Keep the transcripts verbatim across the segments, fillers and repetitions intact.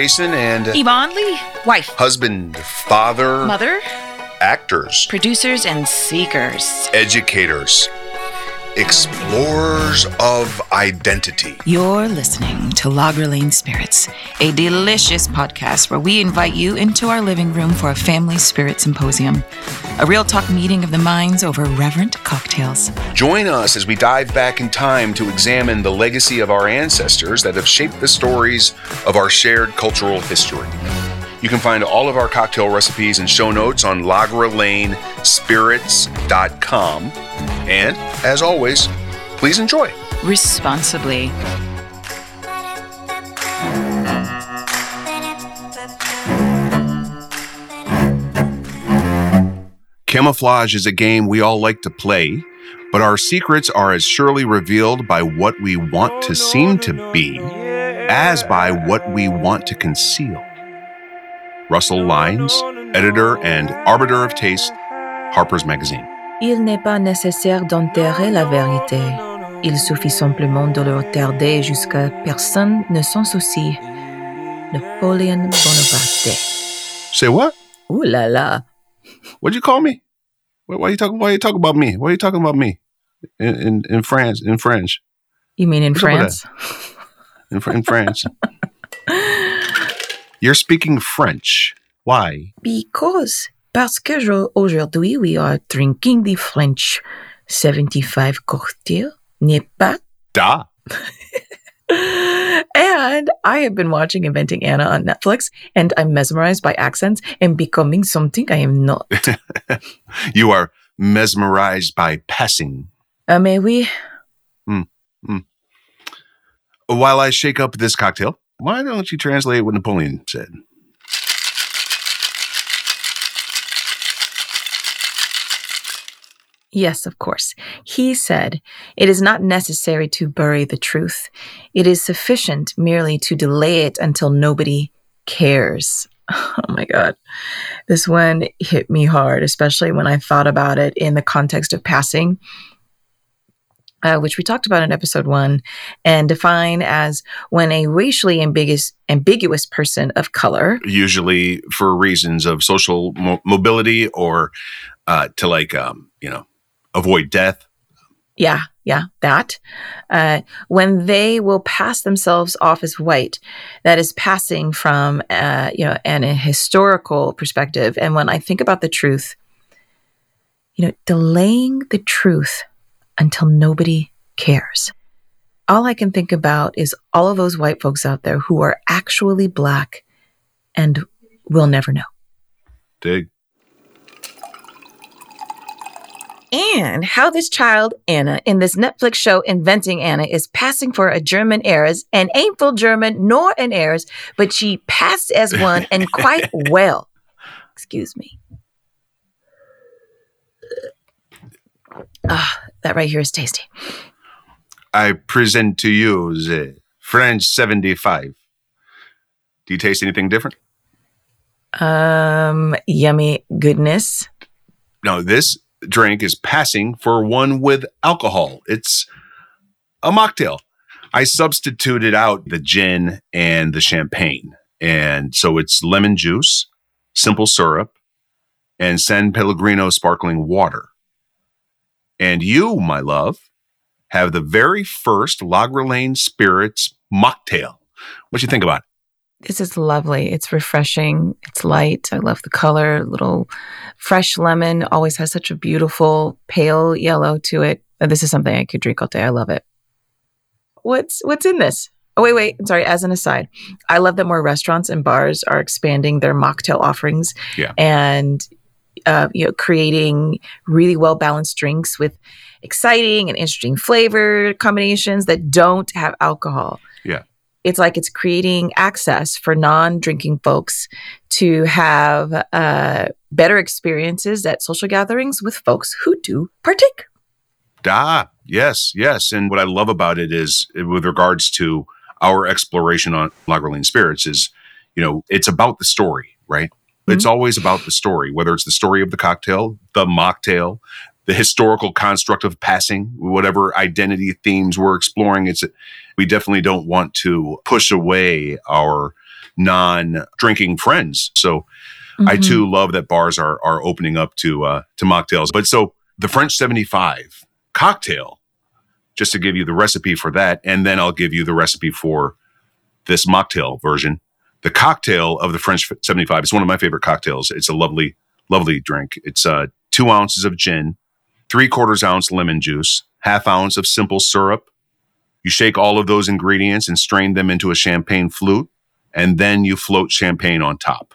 Jason and Yvonne Lee, wife, husband, father, mother, actors, producers and seekers, educators, explorers of identity. You're listening to Lagralane Spirits, a delicious podcast where we invite you into our living room for a family spirit symposium, a real talk meeting of the minds over reverent cocktails. Join us as we dive back in time to examine the legacy of our ancestors that have shaped the stories of our shared cultural history. You can find all of our cocktail recipes and show notes on Lagralane Spirits dot com. And, as always, please enjoy. Responsibly. Camouflage is a game we all like to play, but our secrets are as surely revealed by what we want to seem to be as by what we want to conceal. Russell Lyons, editor and arbiter of taste, Harper's Magazine. Il n'est pas nécessaire d'enterrer la vérité. Il suffit simplement de le retarder jusqu'à personne ne s'en soucie. Napoleon Bonaparte. Say what? Ooh la la. What'd you call me? Why are you talking? Why are you talking about me? Why are you talking about me? In in, in France, in French. You mean in What's France? In, in France. You're speaking French. Why? Because. Parce que je, aujourd'hui, we are drinking the French seventy-five cocktail, n'est pas? Da. And I have been watching Inventing Anna on Netflix, and I'm mesmerized by accents and becoming something I am not. You are mesmerized by passing. Uh, mais oui. Mm, mm. While I shake up this cocktail, why don't you translate what Napoleon said? Yes, of course. He said, "It is not necessary to bury the truth. It is sufficient merely to delay it until nobody cares." Oh my God. This one hit me hard, especially when I thought about it in the context of passing, uh, which we talked about in episode one, and defined as when a racially ambiguous, ambiguous person of color, usually for reasons of social mo- mobility or uh, to like, um, you know, avoid death. Yeah, yeah, that. Uh, when they will pass themselves off as white, that is passing from, uh, you know, an, a historical perspective. And when I think about the truth, you know, delaying the truth until nobody cares. All I can think about is all of those white folks out there who are actually Black and will never know. Dig. And how this child, Anna, in this Netflix show, Inventing Anna, is passing for a German heiress and ain't full German nor an heiress, but she passed as one and quite well. Excuse me. Ah, that right here is tasty. I present to you the French seventy-five. Do you taste anything different? Um, yummy goodness. No, this drink is passing for one with alcohol. It's a mocktail. I substituted out the gin and the champagne. And so it's lemon juice, simple syrup, and San Pellegrino sparkling water. And you, my love, have the very first Lagralane Spirits mocktail. What do you think about it? This is lovely. It's refreshing. It's light. I love the color. Little fresh lemon always has such a beautiful pale yellow to it. This is something I could drink all day. I love it. What's what's in this? Oh, wait, wait. I'm sorry. As an aside, I love that more restaurants and bars are expanding their mocktail offerings. Yeah. And uh, you know, creating really well-balanced drinks with exciting and interesting flavor combinations that don't have alcohol. Yeah. It's like it's creating access for non-drinking folks to have uh, better experiences at social gatherings with folks who do partake. Ah, yes, yes. And what I love about it is, with regards to our exploration on Lagralane Spirits, is, you know, it's about the story, right? Mm-hmm. It's always about the story, whether it's the story of the cocktail, the mocktail, the historical construct of passing, whatever identity themes we're exploring. It's we definitely don't want to push away our non-drinking friends. So mm-hmm. I too love that bars are are opening up to uh, to mocktails. But so the French seventy-five cocktail, just to give you the recipe for that, and then I'll give you the recipe for this mocktail version. The cocktail of the French seventy-five is one of my favorite cocktails. It's a lovely, lovely drink. It's uh, two ounces of gin, three quarters ounce lemon juice, half ounce of simple syrup. You shake all of those ingredients and strain them into a champagne flute, and then you float champagne on top.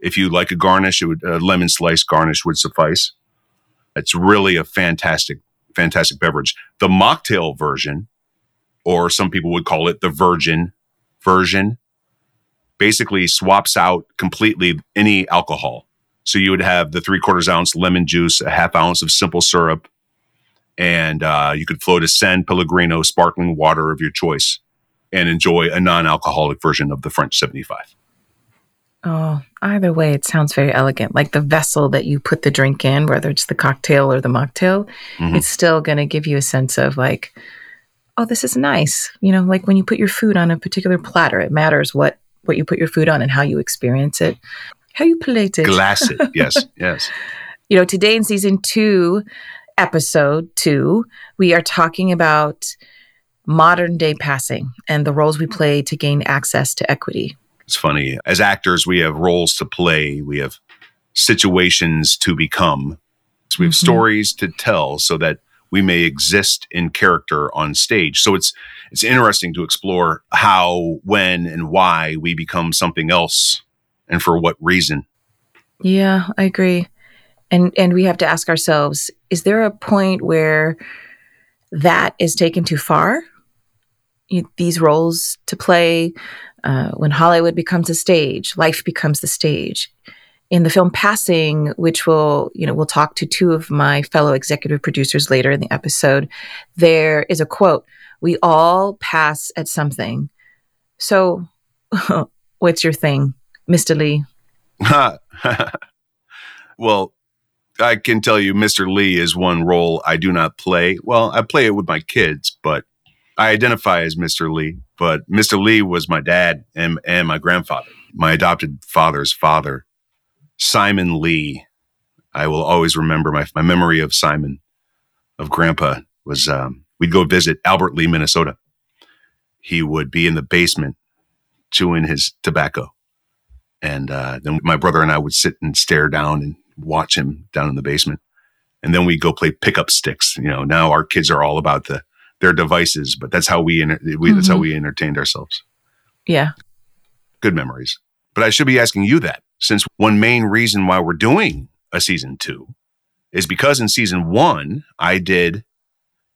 If you like a garnish, it would, a lemon slice garnish would suffice. It's really a fantastic, fantastic beverage. The mocktail version, or some people would call it the virgin version, basically swaps out completely any alcohol. So you would have the three quarters ounce lemon juice, a half ounce of simple syrup, and uh, you could float a San Pellegrino sparkling water of your choice and enjoy a non-alcoholic version of the French seventy-five. Oh, either way, it sounds very elegant. Like the vessel that you put the drink in, whether it's the cocktail or the mocktail, mm-hmm. it's still going to give you a sense of like, oh, this is nice. You know, like when you put your food on a particular platter, it matters what what you put your food on and how you experience it, how you plate it. Glass it, yes, yes. You know, today in season two, episode two, we are talking about modern day passing and the roles we play to gain access to equity. It's funny. As actors, we have roles to play. We have situations to become. So we have mm-hmm. stories to tell so that we may exist in character on stage. So it's it's interesting to explore how, when, and why we become something else and for what reason. Yeah, I agree. And and we have to ask ourselves, is there a point where that is taken too far? You, these roles to play, uh, when Hollywood becomes a stage, life becomes the stage. In the film Passing, which we'll, you know, we'll talk to two of my fellow executive producers later in the episode, there is a quote, "We all pass at something." So what's your thing, Mister Lee? Well, I can tell you Mister Lee is one role I do not play. Well, I play it with my kids, but I identify as Mister Lee. But Mister Lee was my dad and, and my grandfather, my adopted father's father. Simon Lee. I will always remember my my memory of Simon, of Grandpa, was um, we'd go visit Albert Lea, Minnesota. He would be in the basement chewing his tobacco. And uh, then my brother and I would sit and stare down and watch him down in the basement. And then we'd go play pickup sticks. You know, now our kids are all about the their devices, but that's how we, inter- we mm-hmm. that's how we entertained ourselves. Yeah. Good memories. But I should be asking you that. Since one main reason why we're doing a season two is because in season one, I did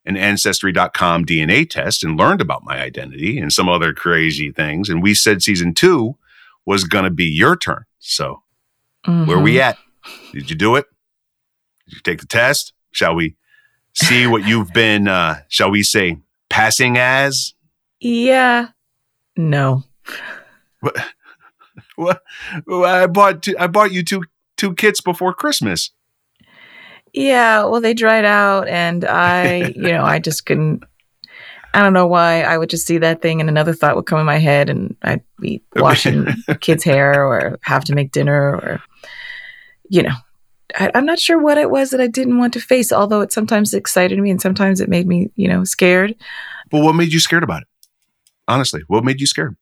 an Ancestry dot com D N A test and learned about my identity and some other crazy things. And we said season two was going to be your turn. So mm-hmm. where are we at? Did you do it? Did you take the test? Shall we see what you've been, uh, shall we say, passing as? Yeah. No. What? Well, I bought two, I bought you two two kits before Christmas. Yeah, well, they dried out, and I, you know, I just couldn't. I don't know why. I would just see that thing, and another thought would come in my head, and I'd be washing kids' hair, or have to make dinner, or you know, I, I'm not sure what it was that I didn't want to face. Although it sometimes excited me, and sometimes it made me, you know, scared. But what made you scared about it? Honestly, what made you scared?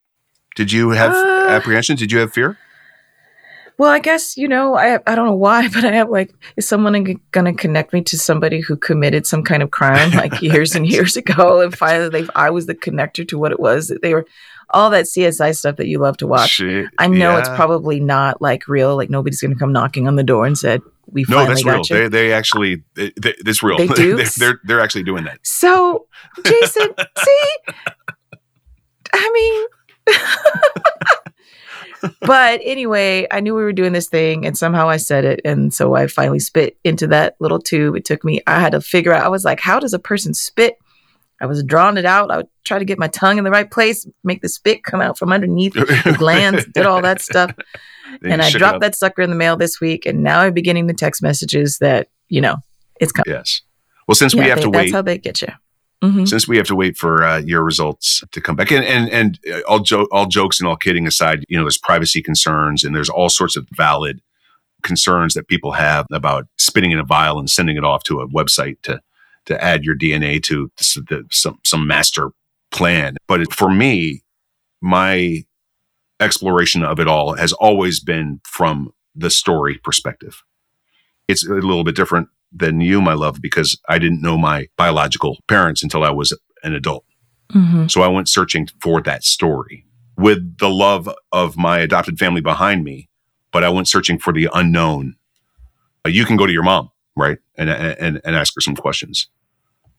Did you have uh, apprehension? Did you have fear? Well, I guess, you know, I I don't know why, but I have like, is someone going to connect me to somebody who committed some kind of crime like years and years ago? And finally, they, I was the connector to what it was that they were, all that C S I stuff that you love to watch. Shit, I know yeah. It's probably not like real, like nobody's going to come knocking on the door and said, we finally got you. No, that's real. They, they actually, they, they, it's real. They do? they're, they're, they're actually doing that. So, Jason, see, I mean... But anyway, I knew we were doing this thing and somehow I said it. And so I finally spit into that little tube. It took me, I had to figure out, I was like, how does a person spit? I was drawing it out. I would try to get my tongue in the right place, make the spit come out from underneath the glands, did all that stuff. Then and I dropped that sucker in the mail this week. And now I'm beginning the text messages that, you know, it's coming. Yes. Well, since yeah, we have they, to wait. That's how they get you. Mm-hmm. Since we have to wait for uh, your results to come back, and and, and all, jo- all jokes and all kidding aside, you know, there's privacy concerns and there's all sorts of valid concerns that people have about spitting in a vial and sending it off to a website to to add your D N A to the, the, some some master plan. But for me, my exploration of it all has always been from the story perspective. It's a little bit different than you, my love, because I didn't know my biological parents until I was an adult. Mm-hmm. So I went searching for that story with the love of my adopted family behind me, but I went searching for the unknown. Uh, you can go to your mom, right? And, and, and ask her some questions.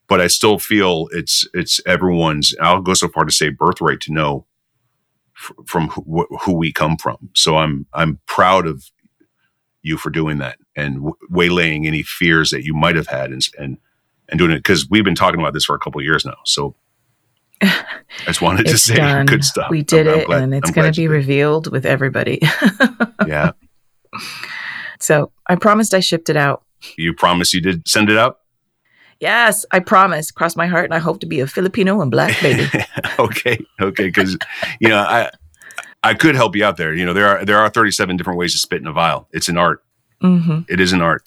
But I still feel it's, it's everyone's, I'll go so far to say birthright to know f- from who, who we come from. So I'm, I'm proud of you for doing that and w- waylaying any fears that you might have had and and, and doing it, because we've been talking about this for a couple of years now. So I just wanted to say done. Good stuff. We did I'm, it I'm glad, and it's going to be revealed with everybody. Yeah. So I promised I shipped it out. You promised you did send it out? Yes, I promise. Cross my heart, and I hope to be a Filipino and Black baby. okay. Okay. Because, you know, I... I could help you out there. You know, there are there are thirty-seven different ways to spit in a vial. It's an art. Mm-hmm. It is an art.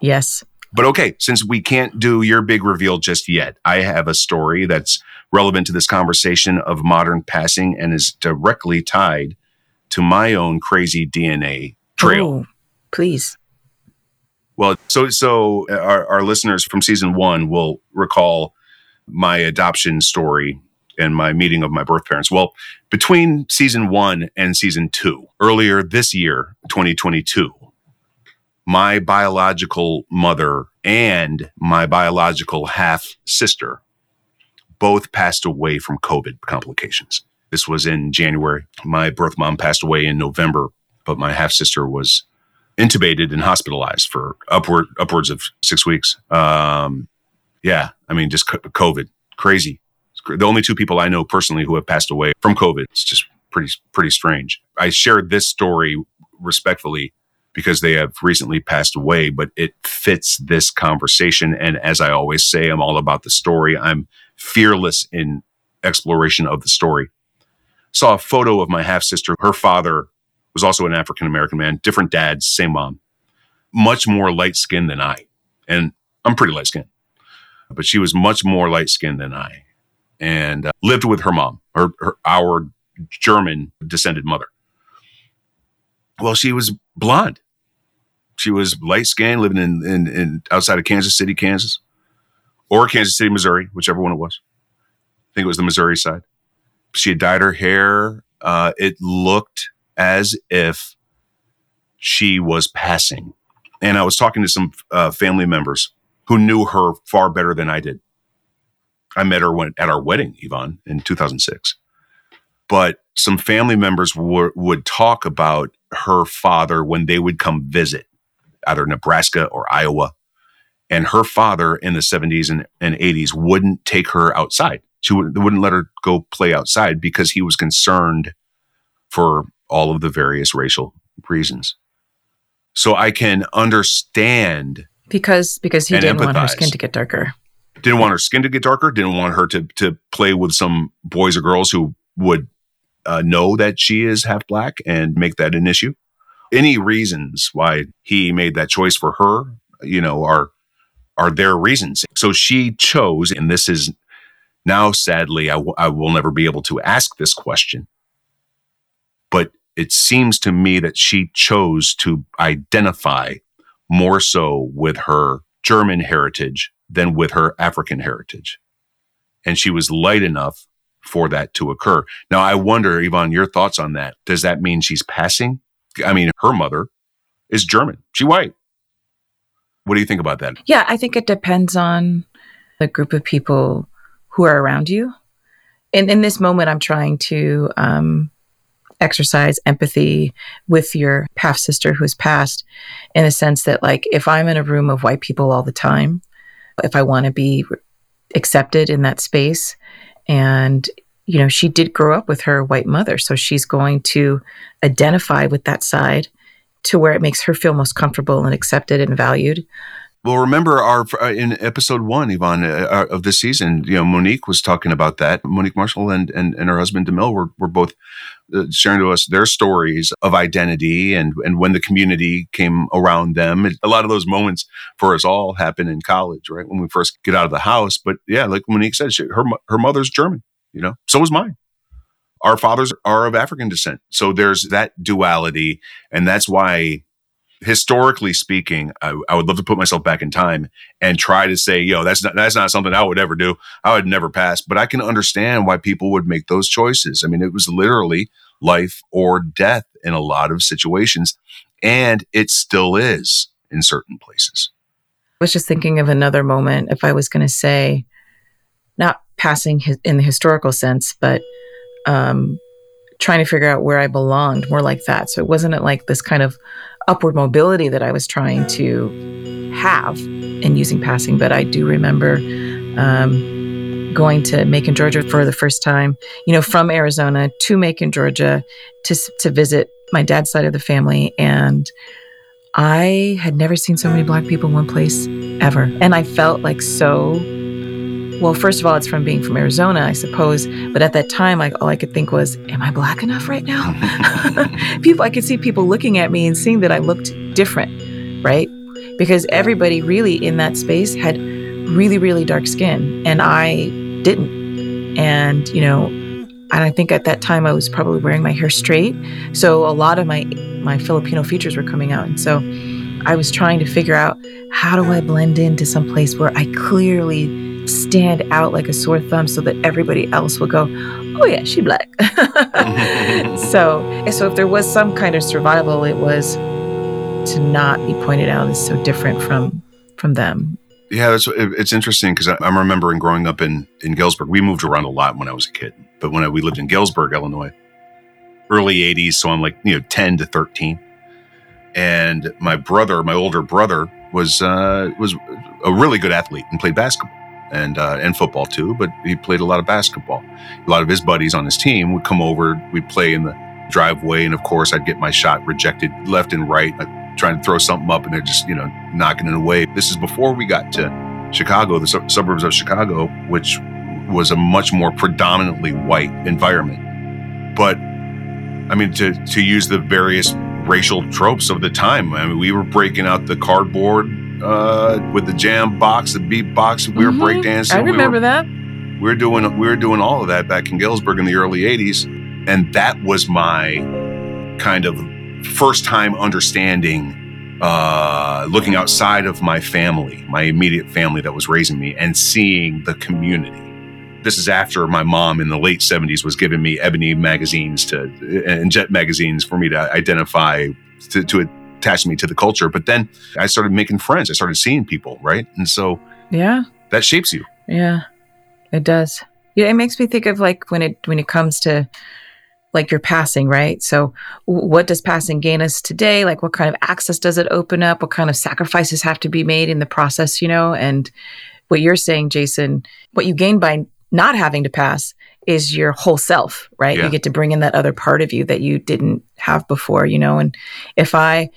Yes. But okay, since we can't do your big reveal just yet, I have a story that's relevant to this conversation of modern passing and is directly tied to my own crazy D N A trail. Oh, please. Well, so so our, our listeners from season one will recall my adoption story and my meeting of my birth parents. Well, between season one and season two, earlier this year, twenty twenty-two, my biological mother and my biological half-sister both passed away from COVID complications. This was in January. My birth mom passed away in November, but my half-sister was intubated and hospitalized for upward upwards of six weeks. Um, yeah, I mean, just COVID. Crazy. The only two people I know personally who have passed away from COVID. It's just pretty, pretty strange. I shared this story respectfully because they have recently passed away, but it fits this conversation. And as I always say, I'm all about the story. I'm fearless in exploration of the story. Saw a photo of my half-sister. Her father was also an African-American man, different dads, same mom, much more light-skinned than I. And I'm pretty light-skinned, but she was much more light-skinned than I. And uh, lived with her mom, her, her our German descended mother. Well, she was blonde. She was light skinned, living in, in in outside of Kansas City, Kansas, or Kansas City, Missouri, whichever one it was. I think it was the Missouri side. She had dyed her hair. Uh, it looked as if she was passing. And I was talking to some uh, family members who knew her far better than I did. I met her when, at our wedding, Yvonne, in two thousand six. But some family members were, would talk about her father when they would come visit, either Nebraska or Iowa. And her father in the seventies and, and eighties wouldn't take her outside. She would, wouldn't let her go play outside because he was concerned for all of the various racial reasons. So I can understand. Because, because he didn't empathize. Want her skin to get darker. Didn't want her skin to get darker. Didn't want her to to play with some boys or girls who would uh, know that she is half Black and make that an issue. Any reasons why he made that choice for her, you know, are are their reasons. So she chose, and this is now sadly, I, w- I will never be able to ask this question. But it seems to me that she chose to identify more so with her German heritage than with her African heritage. And she was light enough for that to occur. Now, I wonder, Yvonne, your thoughts on that. Does that mean she's passing? I mean, her mother is German. She's white. What do you think about that? Yeah, I think it depends on the group of people who are around you. And in this moment, I'm trying to um, exercise empathy with your half-sister who's passed, in a sense that, like, if I'm in a room of white people all the time, if I want to be accepted in that space. And, you know, she did grow up with her white mother. So she's going to identify with that side to where it makes her feel most comfortable and accepted and valued. Well, remember our in episode one, Yvonne, uh, of this season, you know, Monique was talking about that. Monique Marshall and and, and her husband, DeMille, were, were both sharing to us their stories of identity and, and when the community came around them. A lot of those moments for us all happen in college, right? When we first get out of the house. But yeah, like Monique said, she, her her mother's German, you know, so was mine. Our fathers are of African descent. So there's that duality. And that's why, historically speaking, I, I would love to put myself back in time and try to say, yo, that's not that's not something I would ever do. I would never pass. But I can understand why people would make those choices. I mean, it was literally life or death in a lot of situations. And it still is in certain places. I was just thinking of another moment, if I was going to say, not passing in the historical sense, but um, trying to figure out where I belonged, more like that. So it wasn't like this kind of upward mobility that I was trying to have in using passing. But I do remember um, going to Macon, Georgia for the first time, you know, from Arizona to Macon, Georgia to to visit my dad's side of the family. And I had never seen so many Black people in one place ever. And I felt like so... Well, first of all, it's from being from Arizona, I suppose. But at that time, like, all I could think was, am I Black enough right now? People, I could see people looking at me and seeing that I looked different, right? Because everybody really in that space had really, really dark skin, and I didn't. And, you know, and I think at that time I was probably wearing my hair straight. So a lot of my, my Filipino features were coming out. And so I was trying to figure out, how do I blend into some place where I clearly stand out like a sore thumb so that everybody else will go, oh yeah, she Black. so so if there was some kind of survival, it was to not be pointed out as so different from from them. Yeah, that's, it's interesting because I'm remembering growing up in in Galesburg. We moved around a lot when I was a kid, but when I, we lived in Galesburg, Illinois, early eighties, so I'm like, you know, ten to thirteen, and my brother, my older brother, was uh, was a really good athlete and played basketball. And uh, and football too, but he played a lot of basketball. A lot of his buddies on his team would come over, we'd play in the driveway, and of course I'd get my shot rejected left and right, I'd trying to throw something up and they're just, you know, knocking it away. This is before we got to Chicago, the su- suburbs of Chicago, which was a much more predominantly white environment. But, I mean, to, to use the various racial tropes of the time, I mean, we were breaking out the cardboard, Uh, with the jam box, the beat box, we were mm-hmm. breakdancing. I remember we were, that. We were doing we were doing all of that back in Galesburg in the early eighties, and that was my kind of first time understanding, uh, looking outside of my family, my immediate family that was raising me, and seeing the community. This is after my mom in the late seventies was giving me Ebony magazines to and Jet magazines for me to identify to to. A, attached me to the culture. But then I started making friends. I started seeing people, right? And so yeah, that shapes you. Yeah, it does. Yeah, it makes me think of like when it when it comes to like your passing, right? So what does passing gain us today? Like what kind of access does it open up? What kind of sacrifices have to be made in the process, you know? And what you're saying, Jason, what you gain by not having to pass is your whole self, right? Yeah. You get to bring in that other part of you that you didn't have before, you know? And if I,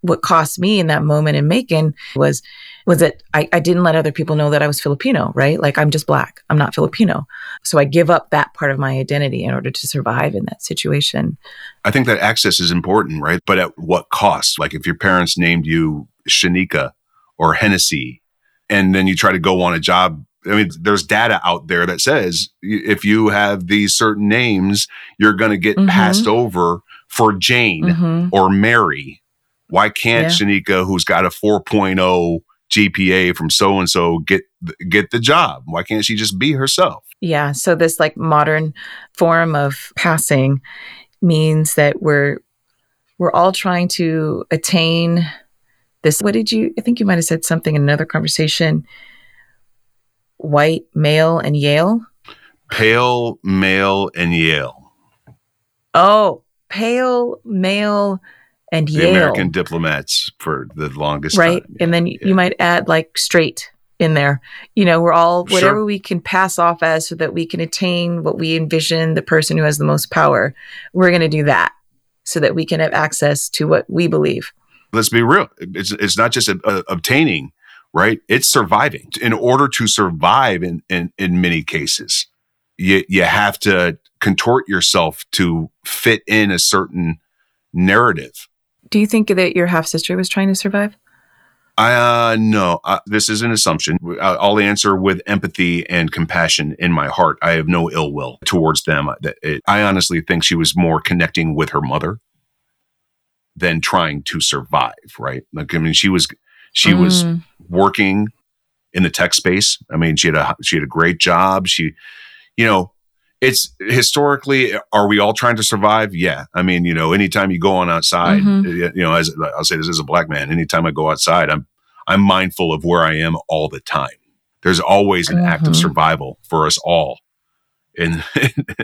what cost me in that moment in Macon was, was that I, I didn't let other people know that I was Filipino, right? Like I'm just Black, I'm not Filipino. So I give up that part of my identity in order to survive in that situation. I think that access is important, right? But at what cost? Like if your parents named you Shanika or Hennessy, and then you try to go on a job. I mean, there's data out there that says if you have these certain names, you're going to get mm-hmm. passed over for Jane mm-hmm. or Mary. Why can't yeah. Shanika, who's got a four point oh G P A from so-and-so, get get the job? Why can't she just be herself? Yeah. So this like modern form of passing means that we're we're all trying to attain this. What did you, I think you might have said something in another conversation, white male and Yale? Pale male and Yale. Oh, pale male and the Yale. The American diplomats for the longest right? time. Right. Yeah. And then yeah. you might add like straight in there. You know, we're all, whatever sure. we can pass off as so that we can attain what we envision the person who has the most power, we're going to do that so that we can have access to what we believe. Let's be real. It's, it's not just a, a, obtaining right? It's surviving. In order to survive in, in, in many cases, you, you have to contort yourself to fit in a certain narrative. Do you think that your half-sister was trying to survive? Uh, no, uh, this is an assumption. I'll answer with empathy and compassion in my heart. I have no ill will towards them. I honestly think she was more connecting with her mother than trying to survive, right? Like, I mean, she was, she mm. was working in the tech space. I mean, she had a, she had a great job. She, you know, it's historically, are we all trying to survive? Yeah. I mean, you know, anytime you go on outside, mm-hmm. you know, as I'll say this as a black man, anytime I go outside, I'm, I'm mindful of where I am all the time. There's always an mm-hmm. act of survival for us all in,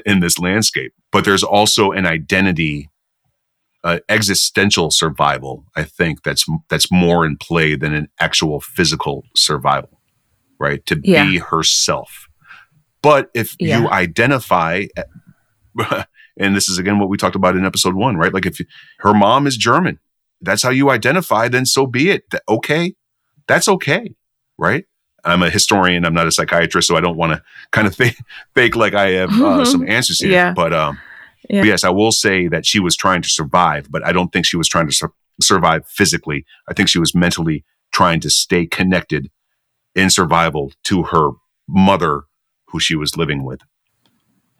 in this landscape, but there's also an identity, uh, existential survival. I think that's, that's more in play than an actual physical survival, right? To yeah. be herself. But if yeah. you identify, and this is again what we talked about in episode one, right? Like if you, her mom is German, that's how you identify, then so be it. Okay. That's okay. Right? I'm a historian. I'm not a psychiatrist, so I don't want to kind of fake, fake like I have mm-hmm. uh, some answers here. Yeah. But, um, yeah. but yes, I will say that she was trying to survive, but I don't think she was trying to sur- survive physically. I think she was mentally trying to stay connected in survival to her mother, who she was living with.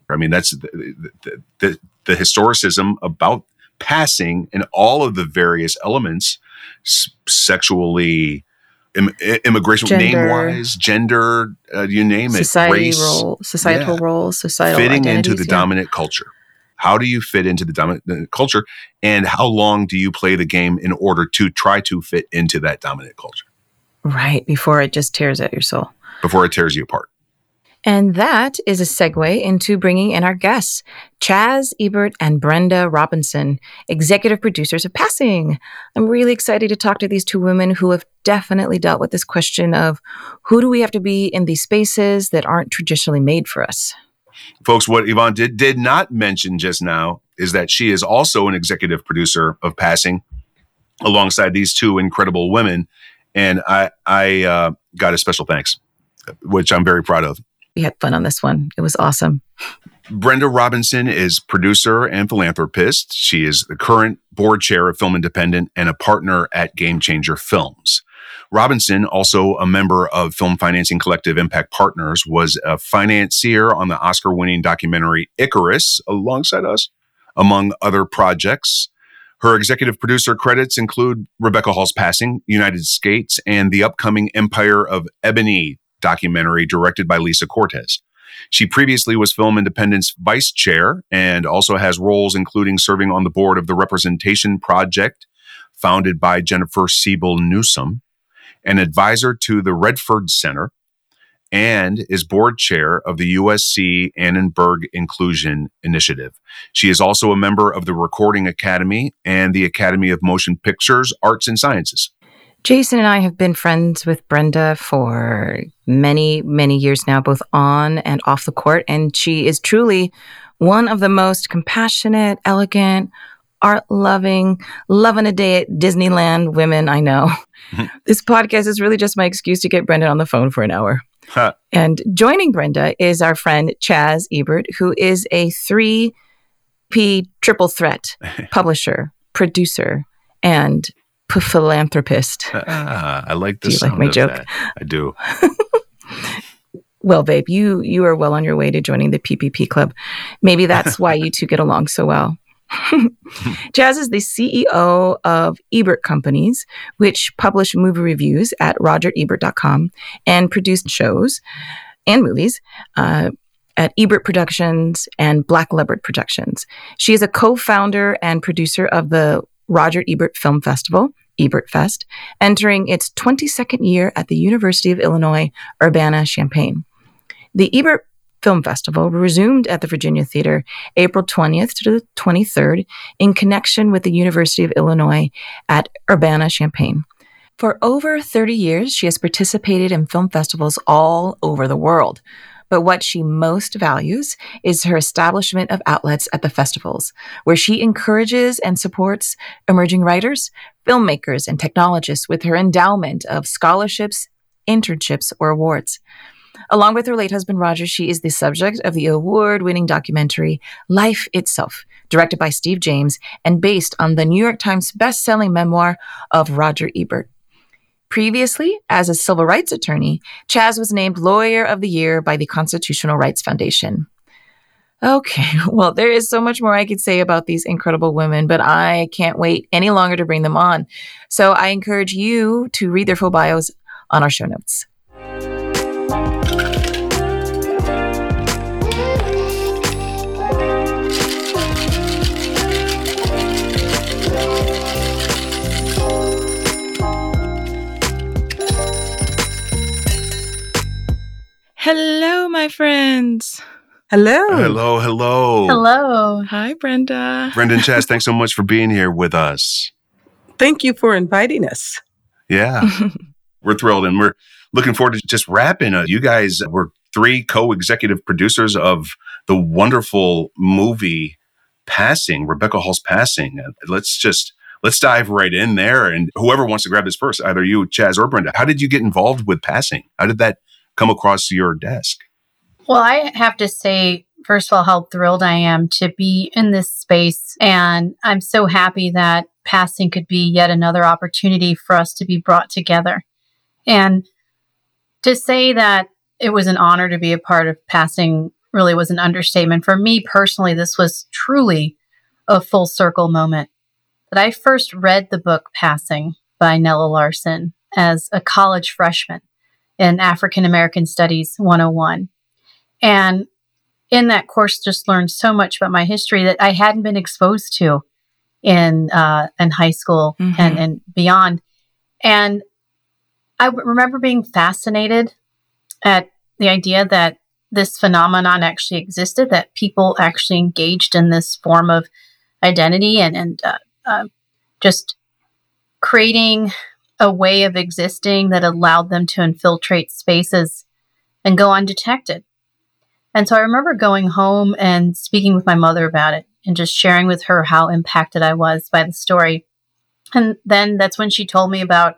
I mean, that's the, the, the, the historicism about passing and all of the various elements, s- sexually, im- immigration, gender, name-wise, gender, uh, you name society it, race. Role, societal yeah. roles, societal fitting into the yeah. dominant culture. How do you fit into the dominant culture? And how long do you play the game in order to try to fit into that dominant culture? Right, before it just tears at your soul. Before it tears you apart. And that is a segue into bringing in our guests, Chaz Ebert and Brenda Robinson, executive producers of Passing. I'm really excited to talk to these two women who have definitely dealt with this question of who do we have to be in these spaces that aren't traditionally made for us? Folks, what Yvonne did, did not mention just now is that she is also an executive producer of Passing alongside these two incredible women. And I, I uh, got a special thanks, which I'm very proud of. We had fun on this one. It was awesome. Brenda Robinson is producer and philanthropist. She is the current board chair of Film Independent and a partner at Game Changer Films. Robinson, also a member of Film Financing Collective Impact Partners, was a financier on the Oscar-winning documentary Icarus alongside us, among other projects. Her executive producer credits include Rebecca Hall's Passing, United States, and the upcoming Empire of Ebony documentary directed by Lisa Cortez. She previously was Film Independent's vice chair and also has roles including serving on the board of the Representation Project, founded by Jennifer Siebel Newsom, an advisor to the Redford Center, and is board chair of the U S C Annenberg Inclusion Initiative. She is also a member of the Recording Academy and the Academy of Motion Pictures, Arts and Sciences. Jason and I have been friends with Brenda for many, many years now, both on and off the court. And she is truly one of the most compassionate, elegant, art-loving, loving a day at Disneyland women I know. This podcast is really just my excuse to get Brenda on the phone for an hour. Huh. And joining Brenda is our friend Chaz Ebert, who is a three P triple threat publisher, producer, and P- philanthropist. Ah, I like this. Do you like my joke? That. I do. Well, babe, you you are well on your way to joining the P P P club. Maybe that's why you two get along so well. Chaz is the C E O of Ebert Companies, which publish movie reviews at roger ebert dot com and produce shows and movies uh, at Ebert Productions and Black Leopard Productions. She is a co-founder and producer of the Roger Ebert Film Festival, Ebert Fest, entering its twenty-second year at the University of Illinois, Urbana-Champaign. The Ebert Film Festival resumed at the Virginia Theater April twentieth to the twenty-third in connection with the University of Illinois at Urbana-Champaign. For over thirty years, she has participated in film festivals all over the world. But what she most values is her establishment of outlets at the festivals, where she encourages and supports emerging writers, filmmakers, and technologists with her endowment of scholarships internships, or awards. Along with her late husband, Roger, she is the subject of the award-winning documentary Life Itself, directed by Steve James and based on the New York Times best-selling memoir of Roger Ebert. Previously, as a civil rights attorney, Chaz was named Lawyer of the Year by the Constitutional Rights Foundation. Okay, well, there is so much more I could say about these incredible women, but I can't wait any longer to bring them on. So I encourage you to read their full bios on our show notes. Hello, my friends. Hello. Hello, hello. Hello. Hi, Brenda. Brenda and Chaz, thanks so much for being here with us. Thank you for inviting us. Yeah. We're thrilled and we're looking forward to just wrapping up. You guys were three co-executive producers of the wonderful movie Passing, Rebecca Hall's Passing. Let's just, let's dive right in there. And whoever wants to grab this first, either you, Chaz, or Brenda, how did you get involved with Passing? How did that come across your desk? Well, I have to say, first of all, how thrilled I am to be in this space. And I'm so happy that Passing could be yet another opportunity for us to be brought together. And to say that it was an honor to be a part of Passing really was an understatement. For me personally, this was truly a full circle moment. That I first read the book Passing by Nella Larson as a college freshman in African American Studies one oh one. And in that course, just learned so much about my history that I hadn't been exposed to in uh, in high school mm-hmm. and, and beyond. And I w- remember being fascinated at the idea that this phenomenon actually existed, that people actually engaged in this form of identity and, and uh, uh, just creating a way of existing that allowed them to infiltrate spaces and go undetected. And so I remember going home and speaking with my mother about it and just sharing with her how impacted I was by the story. And then that's when she told me about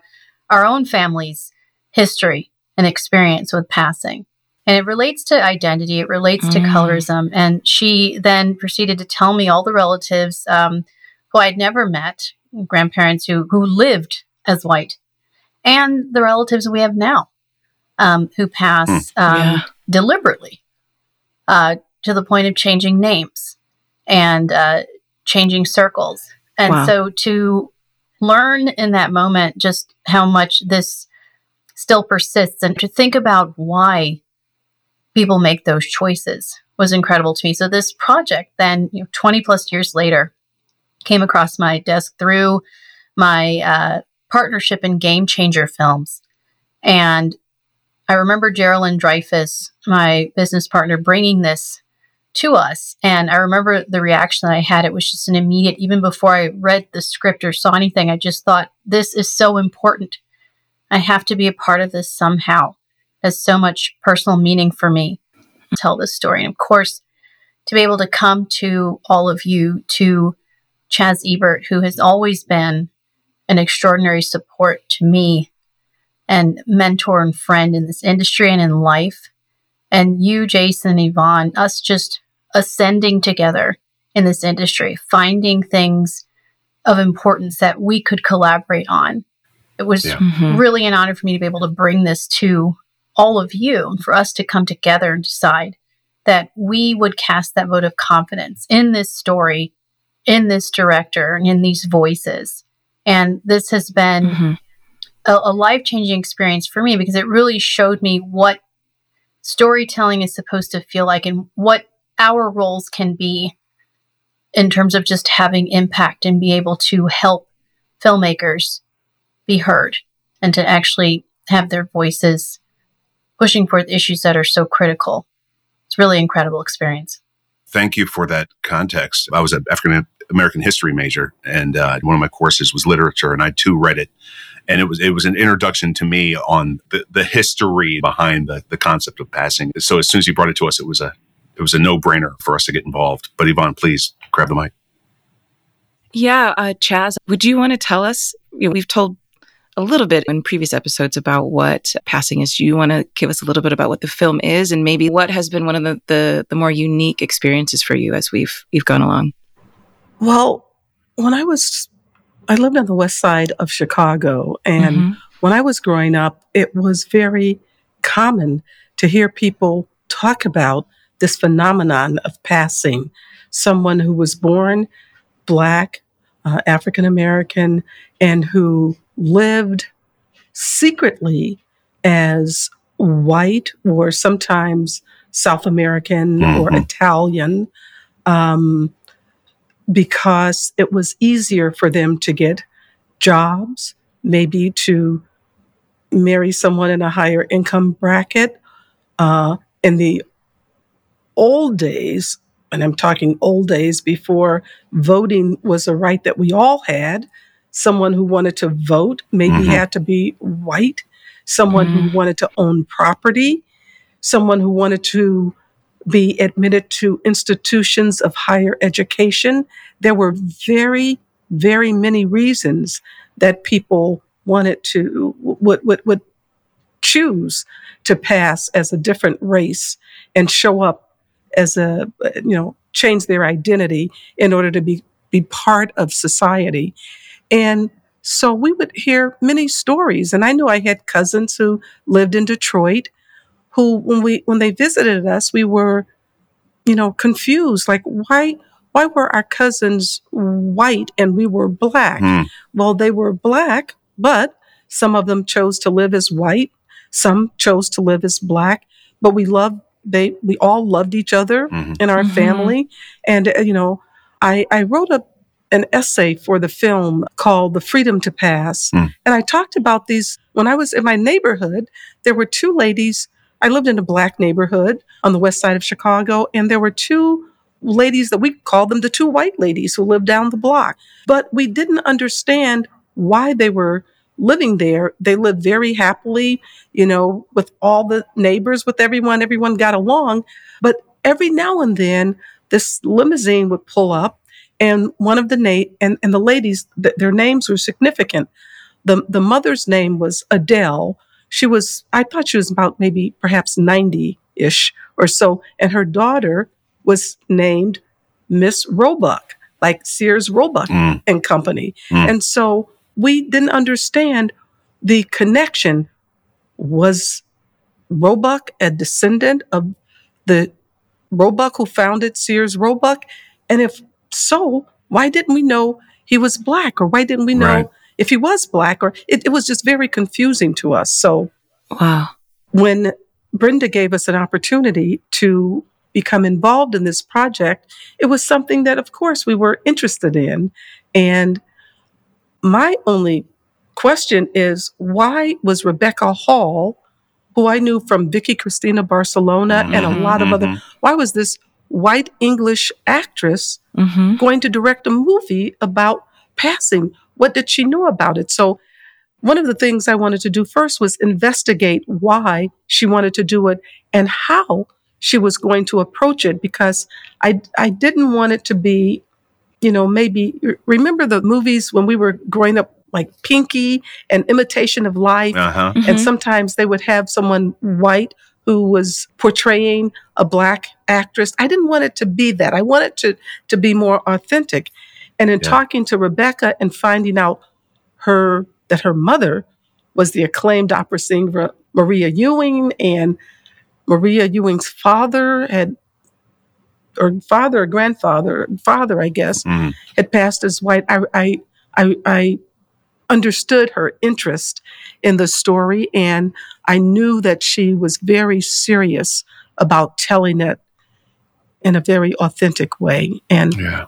our own family's history and experience with Passing. And it relates to identity, it relates mm. to colorism. And she then proceeded to tell me all the relatives um, who I'd never met, grandparents who, who lived as white, and the relatives we have now um, who pass um, yeah. deliberately uh, to the point of changing names and uh, changing circles. And wow. so to learn in that moment just how much this still persists and to think about why people make those choices was incredible to me. So this project then, you know, twenty plus years later, came across my desk through my uh, partnership in Game Changer Films. And I remember Geraldine Dreyfus, my business partner, bringing this to us. And I remember the reaction that I had. It was just an immediate, even before I read the script or saw anything, I just thought, this is so important. I have to be a part of this somehow. It has so much personal meaning for me to tell this story. And of course, to be able to come to all of you, to Chaz Ebert, who has always been an extraordinary support to me and mentor and friend in this industry and in life. And you, Jason, Yvonne, us just ascending together in this industry, finding things of importance that we could collaborate on. It was yeah. mm-hmm. really an honor for me to be able to bring this to all of you and for us to come together and decide that we would cast that vote of confidence in this story, in this director, and in these voices. And this has been mm-hmm. a, a life-changing experience for me because it really showed me what storytelling is supposed to feel like and what our roles can be in terms of just having impact and be able to help filmmakers be heard and to actually have their voices pushing forth issues that are so critical. It's really an incredible experience. Thank you for that context. I was an African American history major, and uh, one of my courses was literature, and I too read it, and it was it was an introduction to me on the, the history behind the the concept of Passing. So as soon as you brought it to us, it was a it was a no brainer for us to get involved. But Yvonne, please grab the mic. Yeah, uh, Chaz, would you want to tell us? You know, we've told a little bit in previous episodes about what Passing is. Do you want to give us a little bit about what the film is and maybe what has been one of the, the, the more unique experiences for you as we've we've gone along? Well, when I was, I lived on the west side of Chicago, and mm-hmm. when I was growing up, it was very common to hear people talk about this phenomenon of passing. Someone who was born Black, uh, African American, and who lived secretly as white or sometimes South American mm-hmm. or Italian, um, because it was easier for them to get jobs, maybe to marry someone in a higher income bracket. Uh, in the old days, and I'm talking old days before voting was a right that we all had, someone who wanted to vote maybe mm-hmm. had to be white, someone mm-hmm. who wanted to own property, someone who wanted to be admitted to institutions of higher education. There were very, very many reasons that people wanted to, would, would, would choose to pass as a different race and show up as a, you know, change their identity in order to be, be part of society. And so we would hear many stories. And I know I had cousins who lived in Detroit who, when we, when they visited us, we were, you know, confused. Like, why, why were our cousins white and we were Black? Mm. Well, they were Black, but some of them chose to live as white. Some chose to live as Black, but we loved, they, we all loved each other mm-hmm. in our mm-hmm. family. And, uh, you know, I, I wrote a, an essay for the film called The Freedom to Pass. Mm. And I talked about these, when I was in my neighborhood, there were two ladies. I lived in a Black neighborhood on the west side of Chicago, and there were two ladies that we called them the two white ladies who lived down the block. But we didn't understand why they were living there. They lived very happily, you know, with all the neighbors, with everyone. Everyone got along. But every now and then, this limousine would pull up, and one of the na- and, and the ladies, th- their names were significant. The, the mother's name was Adele. She was, I thought she was about maybe perhaps ninety-ish or so. And her daughter was named Miss Roebuck, like Sears Roebuck mm. and Company. Mm. And so we didn't understand the connection. Was Roebuck a descendant of the Roebuck who founded Sears Roebuck? And if so, why didn't we know he was Black? Or why didn't we know right. if he was Black? Or it, it was just very confusing to us. So wow. when Brenda gave us an opportunity to become involved in this project, it was something that, of course, we were interested in. And my only question is, why was Rebecca Hall, who I knew from Vicky Cristina Barcelona mm-hmm, and a lot of mm-hmm. other, why was this white English actress mm-hmm. going to direct a movie about passing? What did she know about it? So one of the things I wanted to do first was investigate why she wanted to do it and how she was going to approach it, because I, I didn't want it to be, you know, maybe, remember the movies when we were growing up, like Pinky and Imitation of Life? Uh-huh. Mm-hmm. And sometimes they would have someone white who was portraying a Black actress. I didn't want it to be that. I wanted to, to be more authentic. And in yeah. talking to Rebecca and finding out her that her mother was the acclaimed opera singer Maria Ewing, and Maria Ewing's father had, or father or grandfather, father, I guess, mm. had passed as white. I, I, I, I understood her interest in the story, and I knew that she was very serious about telling it in a very authentic way. And yeah.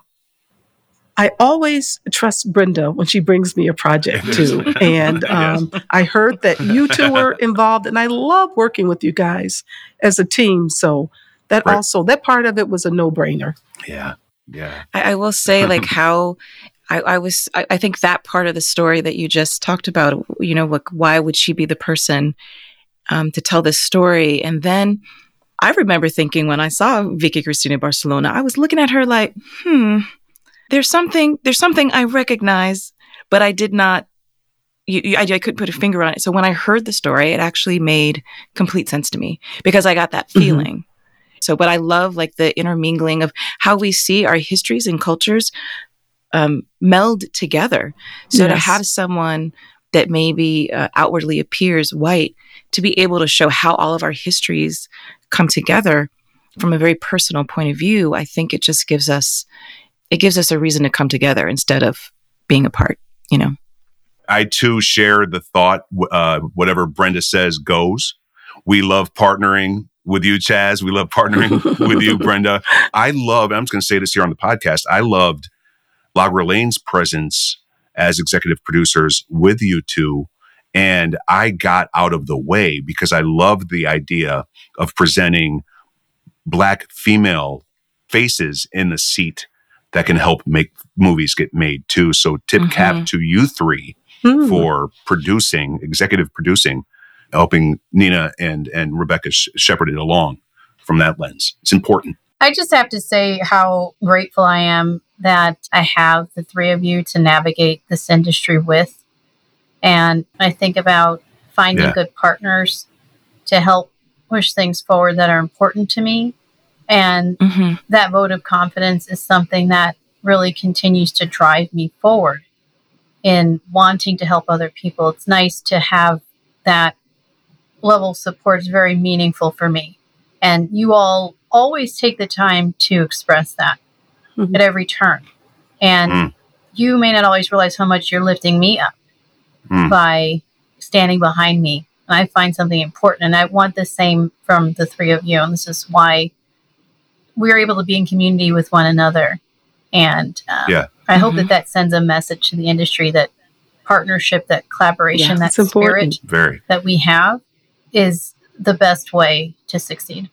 I always trust Brenda when she brings me a project, too. And um, yes. I heard that you two were involved, and I love working with you guys as a team. So that right. also, that part of it was a no-brainer. Yeah, yeah. I, I will say, like, how I, I was, I, I think that part of the story that you just talked about, you know, like, why would she be the person um, to tell this story? And then I remember thinking when I saw Vicky Cristina Barcelona, I was looking at her like, hmm, There's something, there's something I recognize, but I did not, you, you, I, I couldn't put a finger on it. So when I heard the story, it actually made complete sense to me because I got that feeling. Mm-hmm. So, but I love like the intermingling of how we see our histories and cultures um, meld together. So yes. to have someone that maybe uh, outwardly appears white, to be able to show how all of our histories come together from a very personal point of view, I think it just gives us, it gives us a reason to come together instead of being apart, you know? I too share the thought, uh, whatever Brenda says goes. We love partnering with you, Chaz. We love partnering with you, Brenda. I love, I'm just going to say this here on the podcast, I loved Lagralane's presence as executive producers with you two. And I got out of the way because I loved the idea of presenting Black female faces in the seat that can help make movies get made too. So tip mm-hmm. cap to you three mm. for producing, executive producing, helping Nina and, and Rebecca sh- shepherd it along from that lens. It's important. I just have to say how grateful I am that I have the three of you to navigate this industry with. And I think about finding yeah. good partners to help push things forward that are important to me. And mm-hmm. that vote of confidence is something that really continues to drive me forward in wanting to help other people. It's nice to have that level of support. It's very meaningful for me. And you all always take the time to express that mm-hmm. at every turn. And mm. you may not always realize how much you're lifting me up mm. by standing behind me. And I find something important. And I want the same from the three of you. And this is why we're able to be in community with one another. And um, yeah. I mm-hmm. hope that that sends a message to the industry, that partnership, that collaboration, yeah, that spirit Very. that we have is the best way to succeed.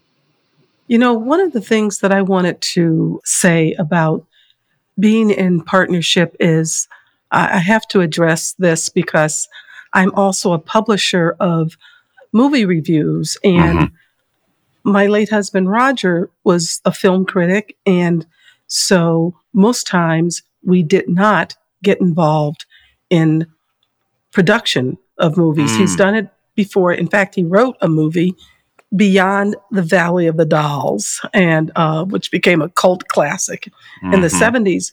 You know, one of the things that I wanted to say about being in partnership is I have to address this because I'm also a publisher of movie reviews. And mm-hmm. my late husband, Roger, was a film critic. And so most times we did not get involved in production of movies. Mm. He's done it before. In fact, he wrote a movie, Beyond the Valley of the Dolls, and uh, which became a cult classic mm-hmm. in the seventies.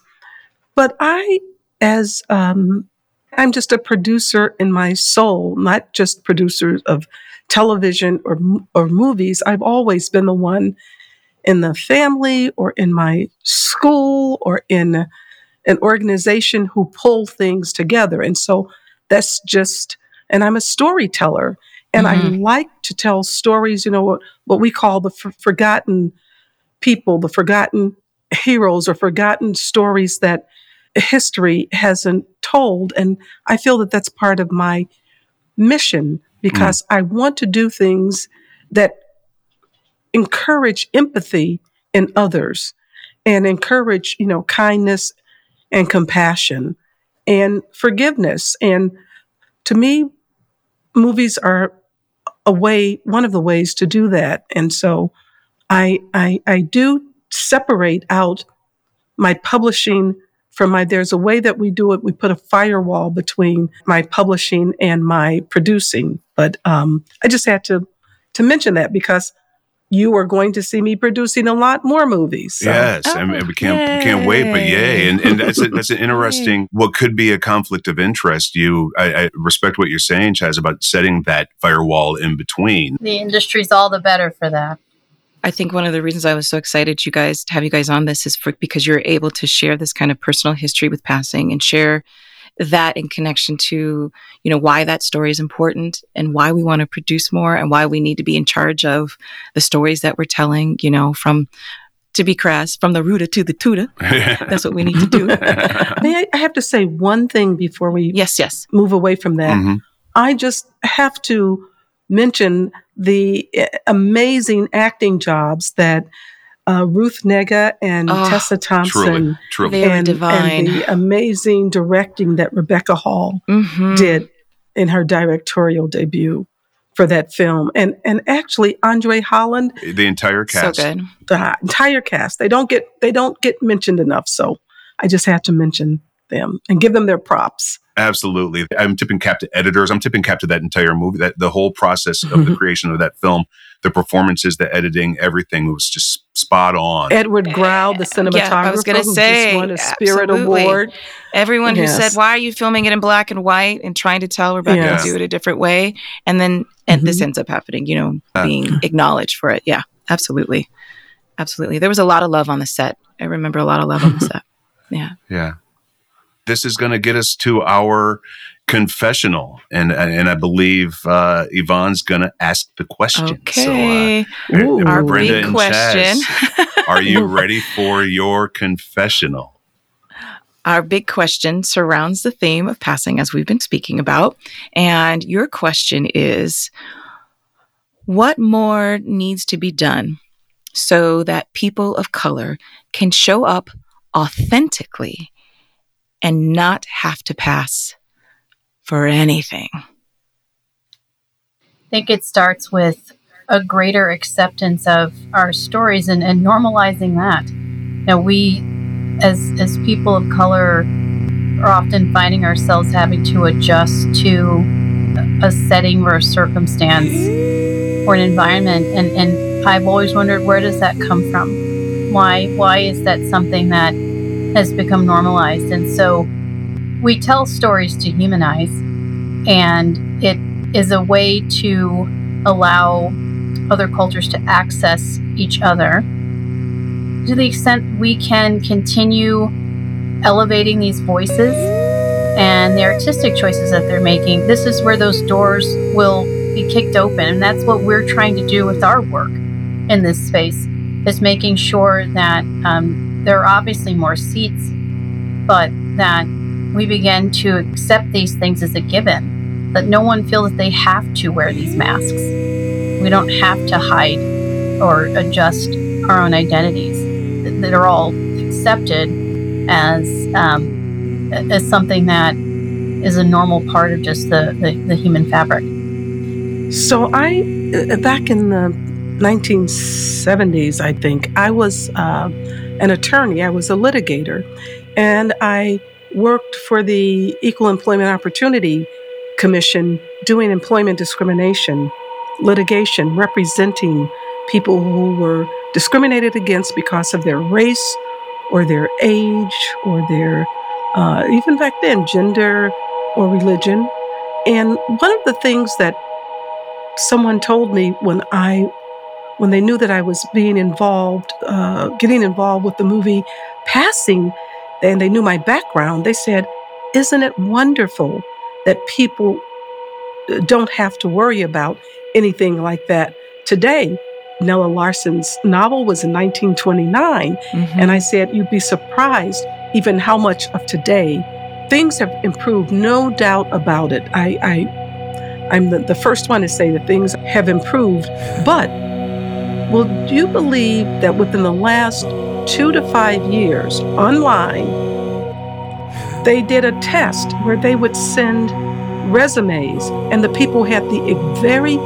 But I, as um, I'm just a producer in my soul, not just producer of television or or movies. I've always been the one in the family or in my school or in an organization who pull things together. And so that's just, and I'm a storyteller. And mm-hmm. I like to tell stories, you know, what, what we call the f- forgotten people, the forgotten heroes or forgotten stories that history hasn't told. And I feel that that's part of my mission because mm-hmm. I want to do things that encourage empathy in others and encourage, you know, kindness and compassion and forgiveness. And to me, movies are a way, one of the ways to do that. And so I, I, I do separate out my publishing from my, there's a way that we do it. We put a firewall between my publishing and my producing. But um, I just had to, to mention that because you are going to see me producing a lot more movies. So. Yes, oh, I mean, we can't yay. can't wait, but yay. And and that's, a, that's an interesting, what could be a conflict of interest. You, I, I respect what you're saying, Chaz, about setting that firewall in between. The industry's all the better for that. I think one of the reasons I was so excited you guys to have you guys on this is for, because you're able to share this kind of personal history with Passing and share that in connection to, you know, why that story is important and why we want to produce more and why we need to be in charge of the stories that we're telling, you know, from, to be crass, from the Ruta to the Tuta. That's what we need to do. May I have to say one thing before we yes, yes. move away from that. Mm-hmm. I just have to mention the amazing acting jobs that Uh, Ruth Negga and oh, Tessa Thompson, truly, truly. And, divine. and the amazing directing that Rebecca Hall mm-hmm. did in her directorial debut for that film. And and actually Andre Holland. The entire cast. So good. The entire cast. They don't get they don't get mentioned enough. So I just had to mention them and give them their props. Absolutely. I'm tipping cap to editors. I'm tipping cap to that entire movie, that the whole process of the creation of that film, the performances, the editing, everything was just spot on. Edward Grau, the cinematographer, yeah, I was gonna say, just won a Spirit absolutely. Award. Everyone yes. who said, why are you filming it in black and white and trying to tell Rebecca yes. to do it a different way? And then and mm-hmm. this ends up happening, you know, uh, being acknowledged for it. Yeah, absolutely. Absolutely. There was a lot of love on the set. I remember a lot of love on the set. Yeah. Yeah. This is going to get us to our confessional, and and I believe uh, Yvonne's going to ask the question. Okay, so, uh, Ooh, our Brenda big and question. Chaz, are you ready for your confessional? Our big question surrounds the theme of passing, as we've been speaking about, and your question is: what more needs to be done so that people of color can show up authentically and not have to pass for anything? I think it starts with a greater acceptance of our stories and, and normalizing that. You know, we as as people of color are often finding ourselves having to adjust to a setting or a circumstance or an environment. And, and I've always wondered, where does that come from? Why why is that something that has become normalized? And so we tell stories to humanize, and it is a way to allow other cultures to access each other. To the extent we can continue elevating these voices and the artistic choices that they're making, this is where those doors will be kicked open. And that's what we're trying to do with our work in this space, is making sure that um, there are obviously more seats, but that we begin to accept these things as a given, that no one feels that they have to wear these masks. We don't have to hide or adjust our own identities, that are all accepted as um, as something that is a normal part of just the, the, the human fabric. So I, back in the nineteen seventies, I think, I was... Uh, an attorney. I was a litigator, and I worked for the Equal Employment Opportunity Commission doing employment discrimination litigation, representing people who were discriminated against because of their race or their age or their, uh, even back then, gender or religion. And one of the things that someone told me when I when they knew that I was being involved, uh, getting involved with the movie Passing, and they knew my background, they said, isn't it wonderful that people don't have to worry about anything like that today? Nella Larson's novel was in nineteen twenty-nine, mm-hmm. and I said, you'd be surprised even how much of today. Things have improved, no doubt about it. I, I, I'm the, the first one to say that things have improved, but... well, do you believe that within the last two to five years online, they did a test where they would send resumes and the people had the very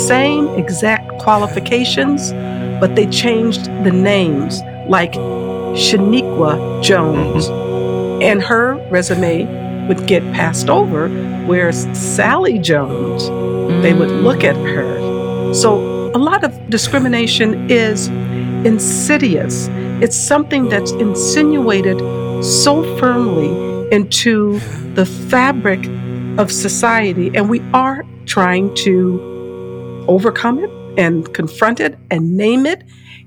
same exact qualifications, but they changed the names, like Shaniqua Jones, and her resume would get passed over, whereas Sally Jones, they would look at her. So a lot of discrimination is insidious. It's something that's insinuated so firmly into the fabric of society, and we are trying to overcome it and confront it and name it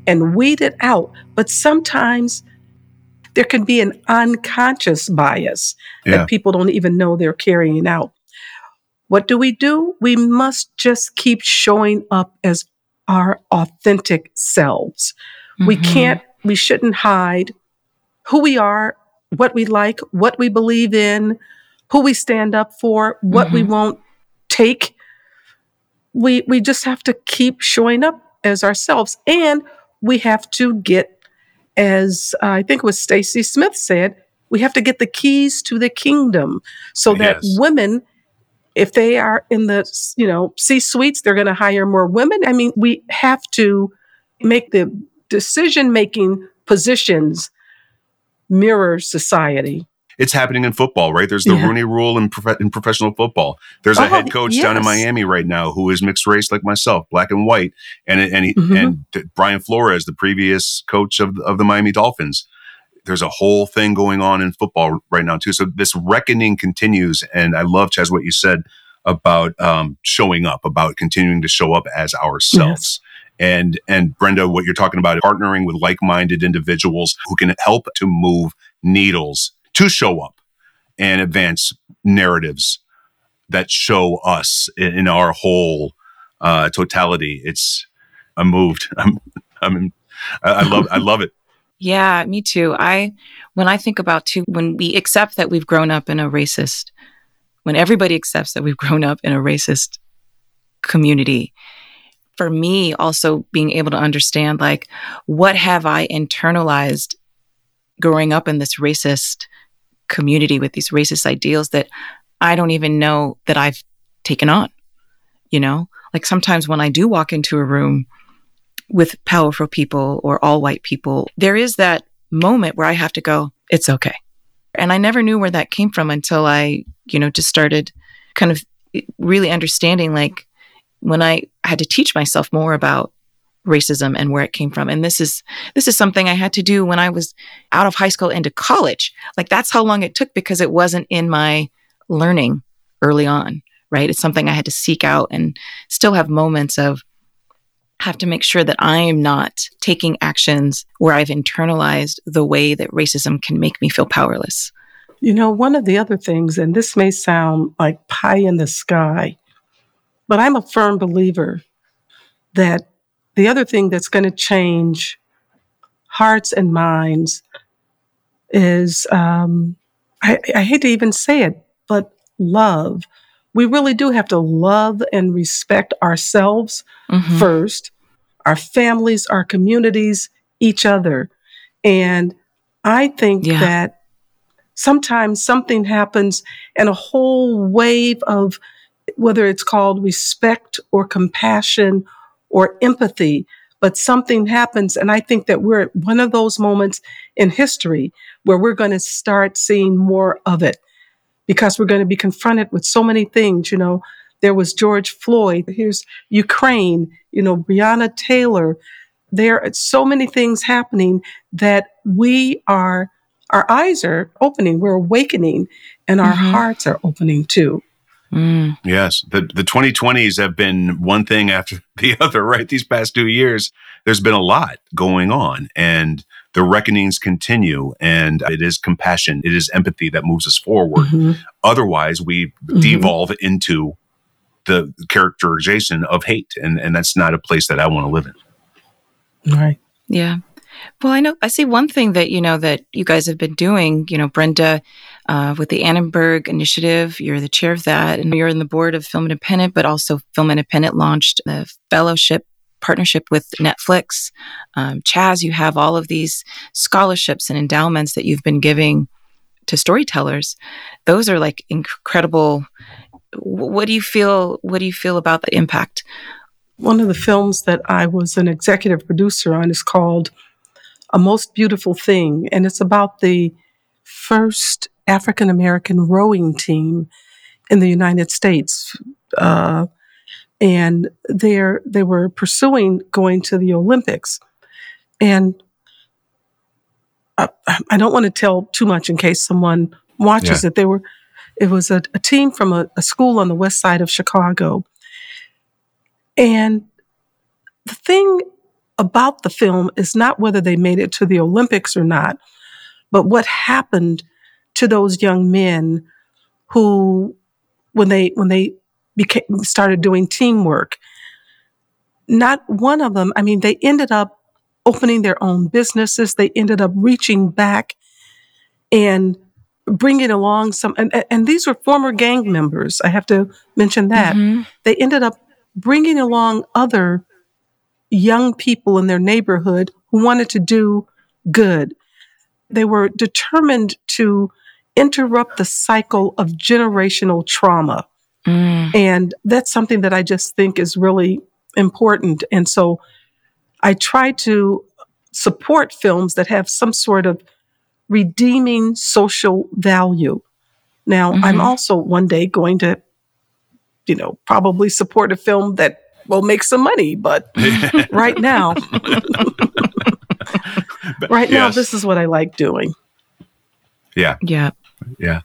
and weed it out. But sometimes there can be an unconscious bias yeah. that people don't even know they're carrying out. What do we do? We must just keep showing up as our authentic selves. Mm-hmm. We can't, we shouldn't hide who we are, what we like, what we believe in, who we stand up for, what mm-hmm. we won't take. We we just have to keep showing up as ourselves. And we have to get, as uh, I think it was Stacy Smith said, we have to get the keys to the kingdom, so that yes. women... if they are in the, you know, C-suites, they're going to hire more women. I mean, we have to make the decision-making positions mirror society. it's happening in football, right? There's the yeah. Rooney Rule in, prof- in professional football. There's oh, a head coach yes. down in Miami right now who is mixed race like myself, black and white, and and he, mm-hmm. and t- Brian Flores, the previous coach of of the Miami Dolphins. There's a whole thing going on in football right now too. So this reckoning continues, and I love, Chaz, what you said about um, showing up, about continuing to show up as ourselves. Yes. And and Brenda, what you're talking about, partnering with like-minded individuals who can help to move needles to show up and advance narratives that show us in, in our whole uh, totality. It's I'm moved. I'm I'm I, I love I love it. Yeah, me too. I when I think about too when we accept that we've grown up in a racist, when everybody accepts that we've grown up in a racist community. For me, also being able to understand, like, what have I internalized growing up in this racist community with these racist ideals that I don't even know that I've taken on, you know? Like, sometimes when I do walk into a room with powerful people or all white people, there is that moment where I have to go, it's okay. And I never knew where that came from until I, you know, just started kind of really understanding, like, when I had to teach myself more about racism and where it came from. And this is this is something I had to do when I was out of high school into college. Like, that's how long it took, because it wasn't in my learning early on, right? It's something I had to seek out and still have moments of have to make sure that I am not taking actions where I've internalized the way that racism can make me feel powerless. You know, one of the other things, and this may sound like pie in the sky, but I'm a firm believer that the other thing that's going to change hearts and minds is, um, I, I hate to even say it, but love. We really do have to love and respect ourselves mm-hmm. first, our families, our communities, each other. And I think yeah. that sometimes something happens and a whole wave of, whether it's called respect or compassion or empathy, but something happens. And I think that we're at one of those moments in history where we're going to start seeing more of it, because we're going to be confronted with so many things. You know, there was George Floyd, here's Ukraine, you know, Breonna Taylor. There are so many things happening that we are, our eyes are opening, we're awakening, and our mm-hmm. hearts are opening too. Mm. Yes. The the twenty twenties have been one thing after the other, right? These past two years, there's been a lot going on, and the reckonings continue, and it is compassion. It is empathy that moves us forward. Mm-hmm. Otherwise, we mm-hmm. devolve into the characterization of hate, and, and that's not a place that I want to live in. All right. Yeah. Well, I know, I see one thing that, you know, that you guys have been doing, you know, Brenda, uh, with the Annenberg Initiative, you're the chair of that, and you're on the board of Film Independent, but also Film Independent launched a fellowship partnership with Netflix. Um, Chaz, you have all of these scholarships and endowments that you've been giving to storytellers. Those are like incredible. What do you feel, what do you feel about the impact? One of the films that I was an executive producer on is called A Most Beautiful Thing, and it's about the first African-American rowing team in the United States. Uh, and they're, they were pursuing going to the Olympics. And I, I don't want to tell too much in case someone watches yeah. it. They were, it was a, a team from a, a school on the west side of Chicago. And the thing about the film is not whether they made it to the Olympics or not, but what happened to those young men who, when they when they became started doing teamwork, not one of them, I mean, they ended up opening their own businesses. They ended up reaching back and bringing along some, and, and these were former gang members. I have to mention that. Mm-hmm. They ended up bringing along other young people in their neighborhood who wanted to do good. They were determined to interrupt the cycle of generational trauma. Mm. And that's something that I just think is really important. And so I try to support films that have some sort of redeeming social value. Now, mm-hmm. I'm also one day going to, you know, probably support a film that will make some money, but right now, right yes. now, this is what I like doing. Yeah. Yeah. Yeah.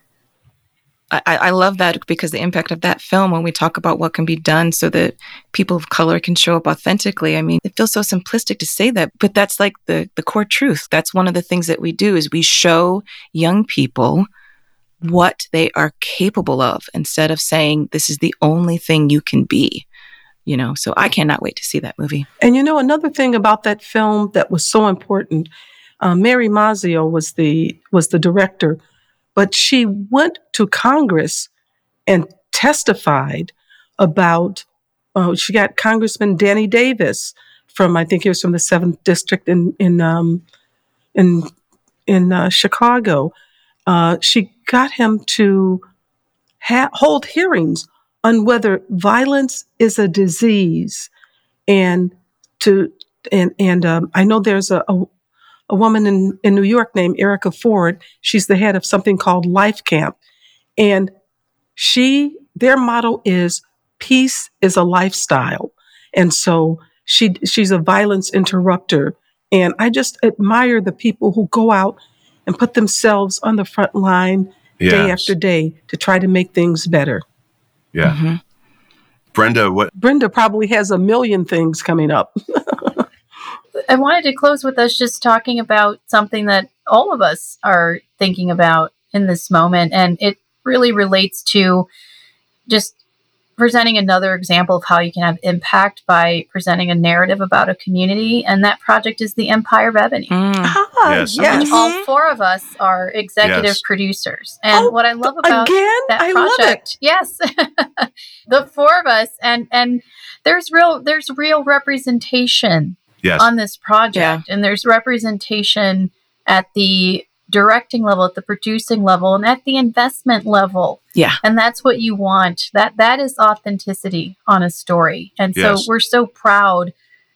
I, I love that, because the impact of that film, when we talk about what can be done so that people of color can show up authentically, I mean, it feels so simplistic to say that, but that's like the, the core truth. That's one of the things that we do, is we show young people what they are capable of, instead of saying, this is the only thing you can be, you know? So I cannot wait to see that movie. And you know, another thing about that film that was so important, uh, Mary Mazzeo was the, was the director, but she went to Congress and testified about, uh, she got Congressman Danny Davis from, I think he was from the seventh District in in um, in, in uh, Chicago. Uh, she got him to ha- hold hearings on whether violence is a disease. And to and and um, I know there's a, a A woman in, in New York named Erica Ford. She's the head of something called Life Camp. And she, their motto is peace is a lifestyle. And so she she's a violence interrupter. And I just admire the people who go out and put themselves on the front line yes. day after day to try to make things better. Yeah. Mm-hmm. Brenda, what? Brenda probably has a million things coming up. I wanted to close with us just talking about something that all of us are thinking about in this moment. And it really relates to just presenting another example of how you can have impact by presenting a narrative about a community. And that project is The Empire of Ebony. Mm. Ah, yes. Yes. Which all four of us are executive yes. producers. And oh, what I love about again? that I project, yes, the four of us, and, and there's real, there's real representation Yes. on this project. Yeah. And there's representation at the directing level, at the producing level, and at the investment level. Yeah. And that's what you want. That that is authenticity on a story. And yes. so we're so proud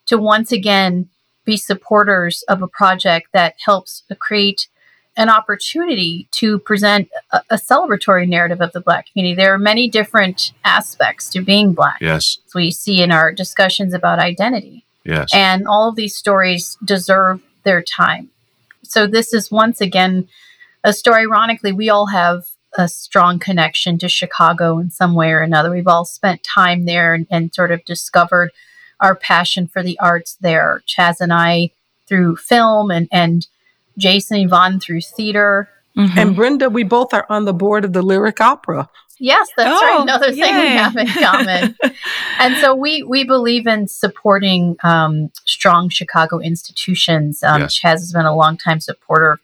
to once again be supporters of a project that helps create an opportunity to present a, a celebratory narrative of the Black community. There are many different aspects to being Black. Yes. As we see in our discussions about identity. Yes. And all of these stories deserve their time. So this is once again a story, ironically, we all have a strong connection to Chicago in some way or another. We've all spent time there and, and sort of discovered our passion for the arts there. Chaz and I through film, and, and Jason and Yvonne through theater. Mm-hmm. And Brenda, we both are on the board of the Lyric Opera. Yes, that's oh, right. Another yay. thing we have in common. And so we we believe in supporting um, strong Chicago institutions. Um, yes. Chaz has been a longtime supporter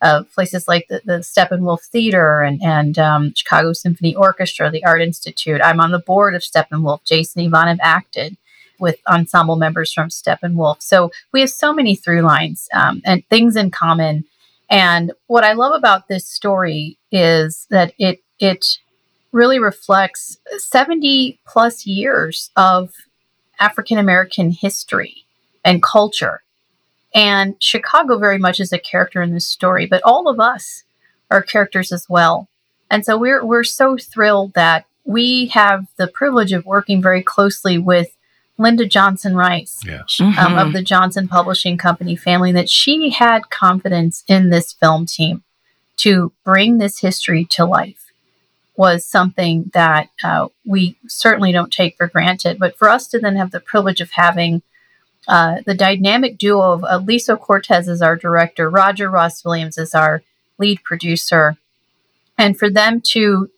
of places like the, the Steppenwolf Theater and, and um, Chicago Symphony Orchestra, the Art Institute. I'm on the board of Steppenwolf. Jason and Yvonne have acted with ensemble members from Steppenwolf. So we have so many through lines um, and things in common. And what I love about this story is that it it... really reflects seventy plus years of African-American history and culture. And Chicago very much is a character in this story, but all of us are characters as well. And so we're we're so thrilled that we have the privilege of working very closely with Linda Johnson Rice yes. mm-hmm. um, of the Johnson Publishing Company family, that she had confidence in this film team to bring this history to life. Was something that uh, we certainly don't take for granted. But for us to then have the privilege of having uh, the dynamic duo of uh, Lisa Cortez as our director, Roger Ross Williams as our lead producer, and for them to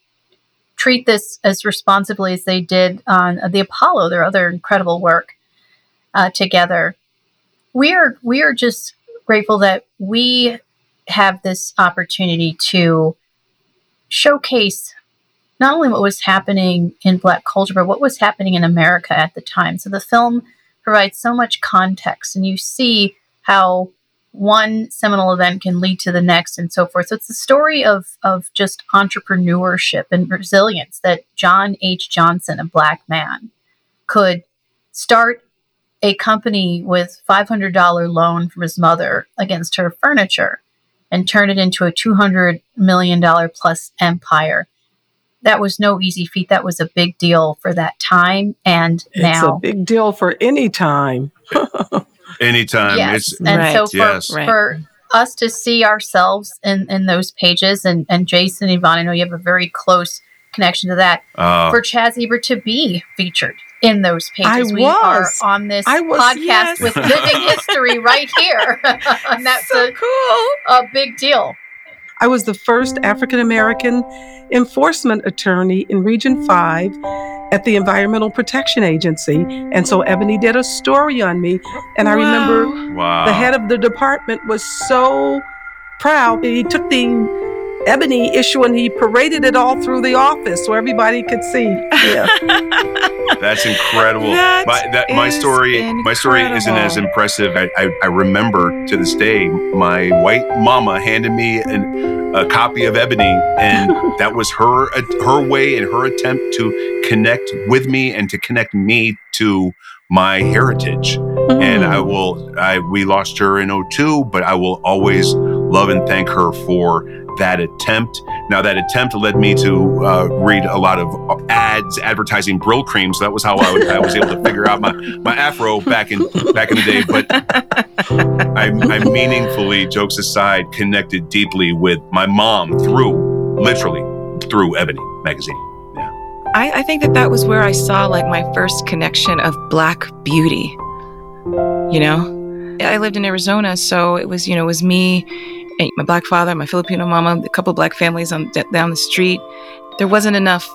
treat this as responsibly as they did on uh, the Apollo, their other incredible work uh, together, we are we are just grateful that we have this opportunity to showcase not only what was happening in Black culture, but what was happening in America at the time. So the film provides so much context, and you see how one seminal event can lead to the next and so forth. So it's the story of of just entrepreneurship and resilience, that John H. Johnson, a Black man, could start a company with five hundred dollars loan from his mother against her furniture and turned it into a two hundred million dollars plus empire. That was no easy feat. That was a big deal for that time and now. It's a big deal for any time. any time. Yes. It's, and right. so for, yes. for us to see ourselves in, in those pages, and, and Jason, Yvonne, I know you have a very close connection to that, uh, for Chaz Ebert to be featured in those pages. I we was. are on this was, podcast yes. with living history right here. And that's so a, cool. a big deal. I was the first African-American enforcement attorney in Region five at the Environmental Protection Agency. And so Ebony did a story on me. And I wow. remember wow. the head of the department was so proud that he took the Ebony issue and he paraded it all through the office so everybody could see. Yeah. That's incredible. That my, that, my story incredible. My story isn't as impressive. I, I, I remember to this day, my white mama handed me an, a copy of Ebony, and that was her her way and her attempt to connect with me and to connect me to my heritage. Mm. And I will, I we lost her in oh two, but I will always love and thank her for that attempt. Now, that attempt led me to uh, read a lot of ads, advertising Brill Cream. So that was how I, would, I was able to figure out my, my afro back in back in the day. But I, I meaningfully, jokes aside, connected deeply with my mom through, literally, through Ebony magazine. Yeah, I, I think that that was where I saw like my first connection of Black beauty. You know, I lived in Arizona, so it was, you know, it was me, my Black father, my Filipino mama, a couple of Black families on down the street. There wasn't enough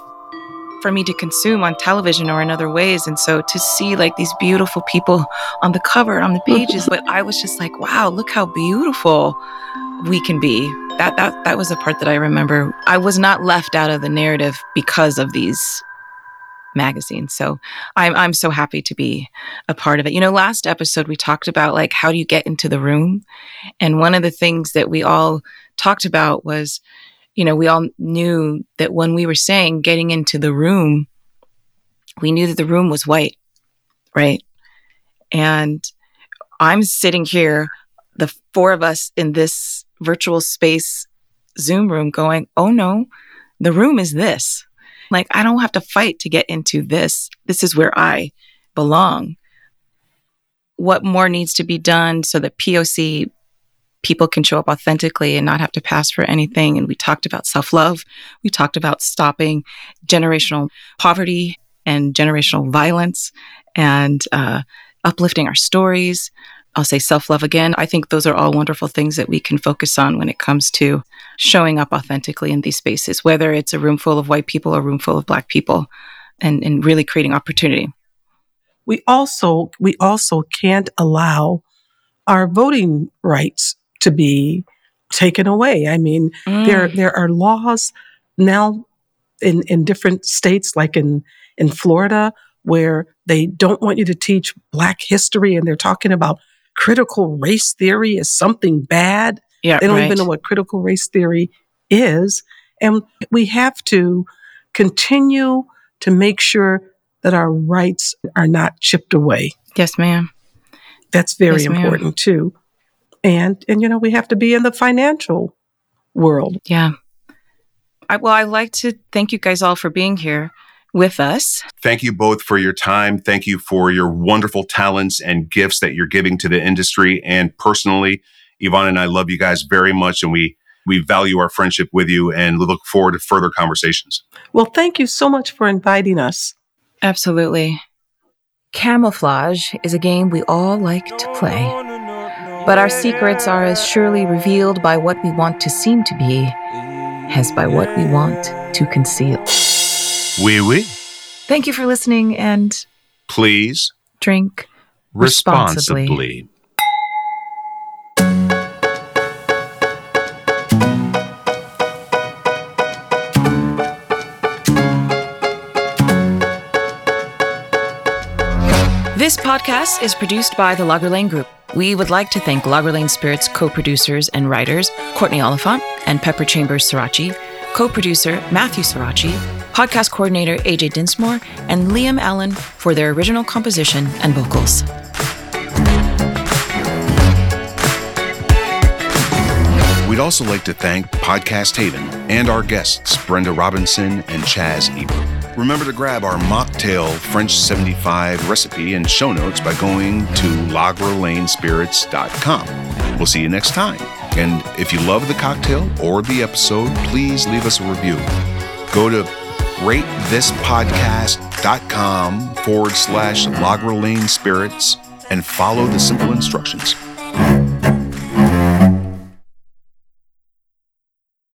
for me to consume on television or in other ways. And so to see like these beautiful people on the cover, on the pages, but I was just like, wow, look how beautiful we can be. That, that, that was the part that I remember. I was not left out of the narrative because of these magazines. So I'm, I'm so happy to be a part of it. You know, last episode, we talked about like, how do you get into the room? And one of the things that we all talked about was, you know, we all knew that when we were saying getting into the room, we knew that the room was white, right? And I'm sitting here, the four of us in this virtual space Zoom room going, oh no, the room is this. Like, I don't have to fight to get into this. This is where I belong. What more needs to be done so that P O C people can show up authentically and not have to pass for anything? And we talked about self-love. We talked about stopping generational poverty and generational violence and uh, uplifting our stories. I'll say self-love again. I think those are all wonderful things that we can focus on when it comes to showing up authentically in these spaces, whether it's a room full of white people or a room full of Black people, and, and really creating opportunity. We also we also can't allow our voting rights to be taken away. I mean, mm. there there are laws now in, in different states, like in, in Florida, where they don't want you to teach Black history, and they're talking about critical race theory is something bad. Yeah, they don't right. even know what critical race theory is. And we have to continue to make sure that our rights are not chipped away. Yes, ma'am. That's very yes, important, ma'am. too. And, and, you know, we have to be in the financial world. Yeah. I, well, I'd like to thank you guys all for being here with us. Thank you both for your time. Thank you for your wonderful talents and gifts that you're giving to the industry. And personally, Yvonne and I love you guys very much, and we, we value our friendship with you and look forward to further conversations. Well, thank you so much for inviting us. Absolutely. Camouflage is a game we all like to play, but our secrets are as surely revealed by what we want to seem to be as by what we want to conceal. Oui, oui. Thank you for listening, and please drink responsibly. responsibly. This podcast is produced by the Lagralane Group. We would like to thank Lagralane Spirits co-producers and writers Courtney Oliphant and Pepper Chambers Sirachi, co-producer Matthew Sirachi, podcast coordinator A J Dinsmore, and Liam Allen for their original composition and vocals. We'd also like to thank Podcast Haven and our guests, Brenda Robinson and Chaz Ebert. Remember to grab our mocktail French seventy-five recipe and show notes by going to Lagralane Spirits dot com. We'll see you next time. And if you love the cocktail or the episode, please leave us a review. Go to ratethispodcast.com forward slash Lagralane Spirits and follow the simple instructions.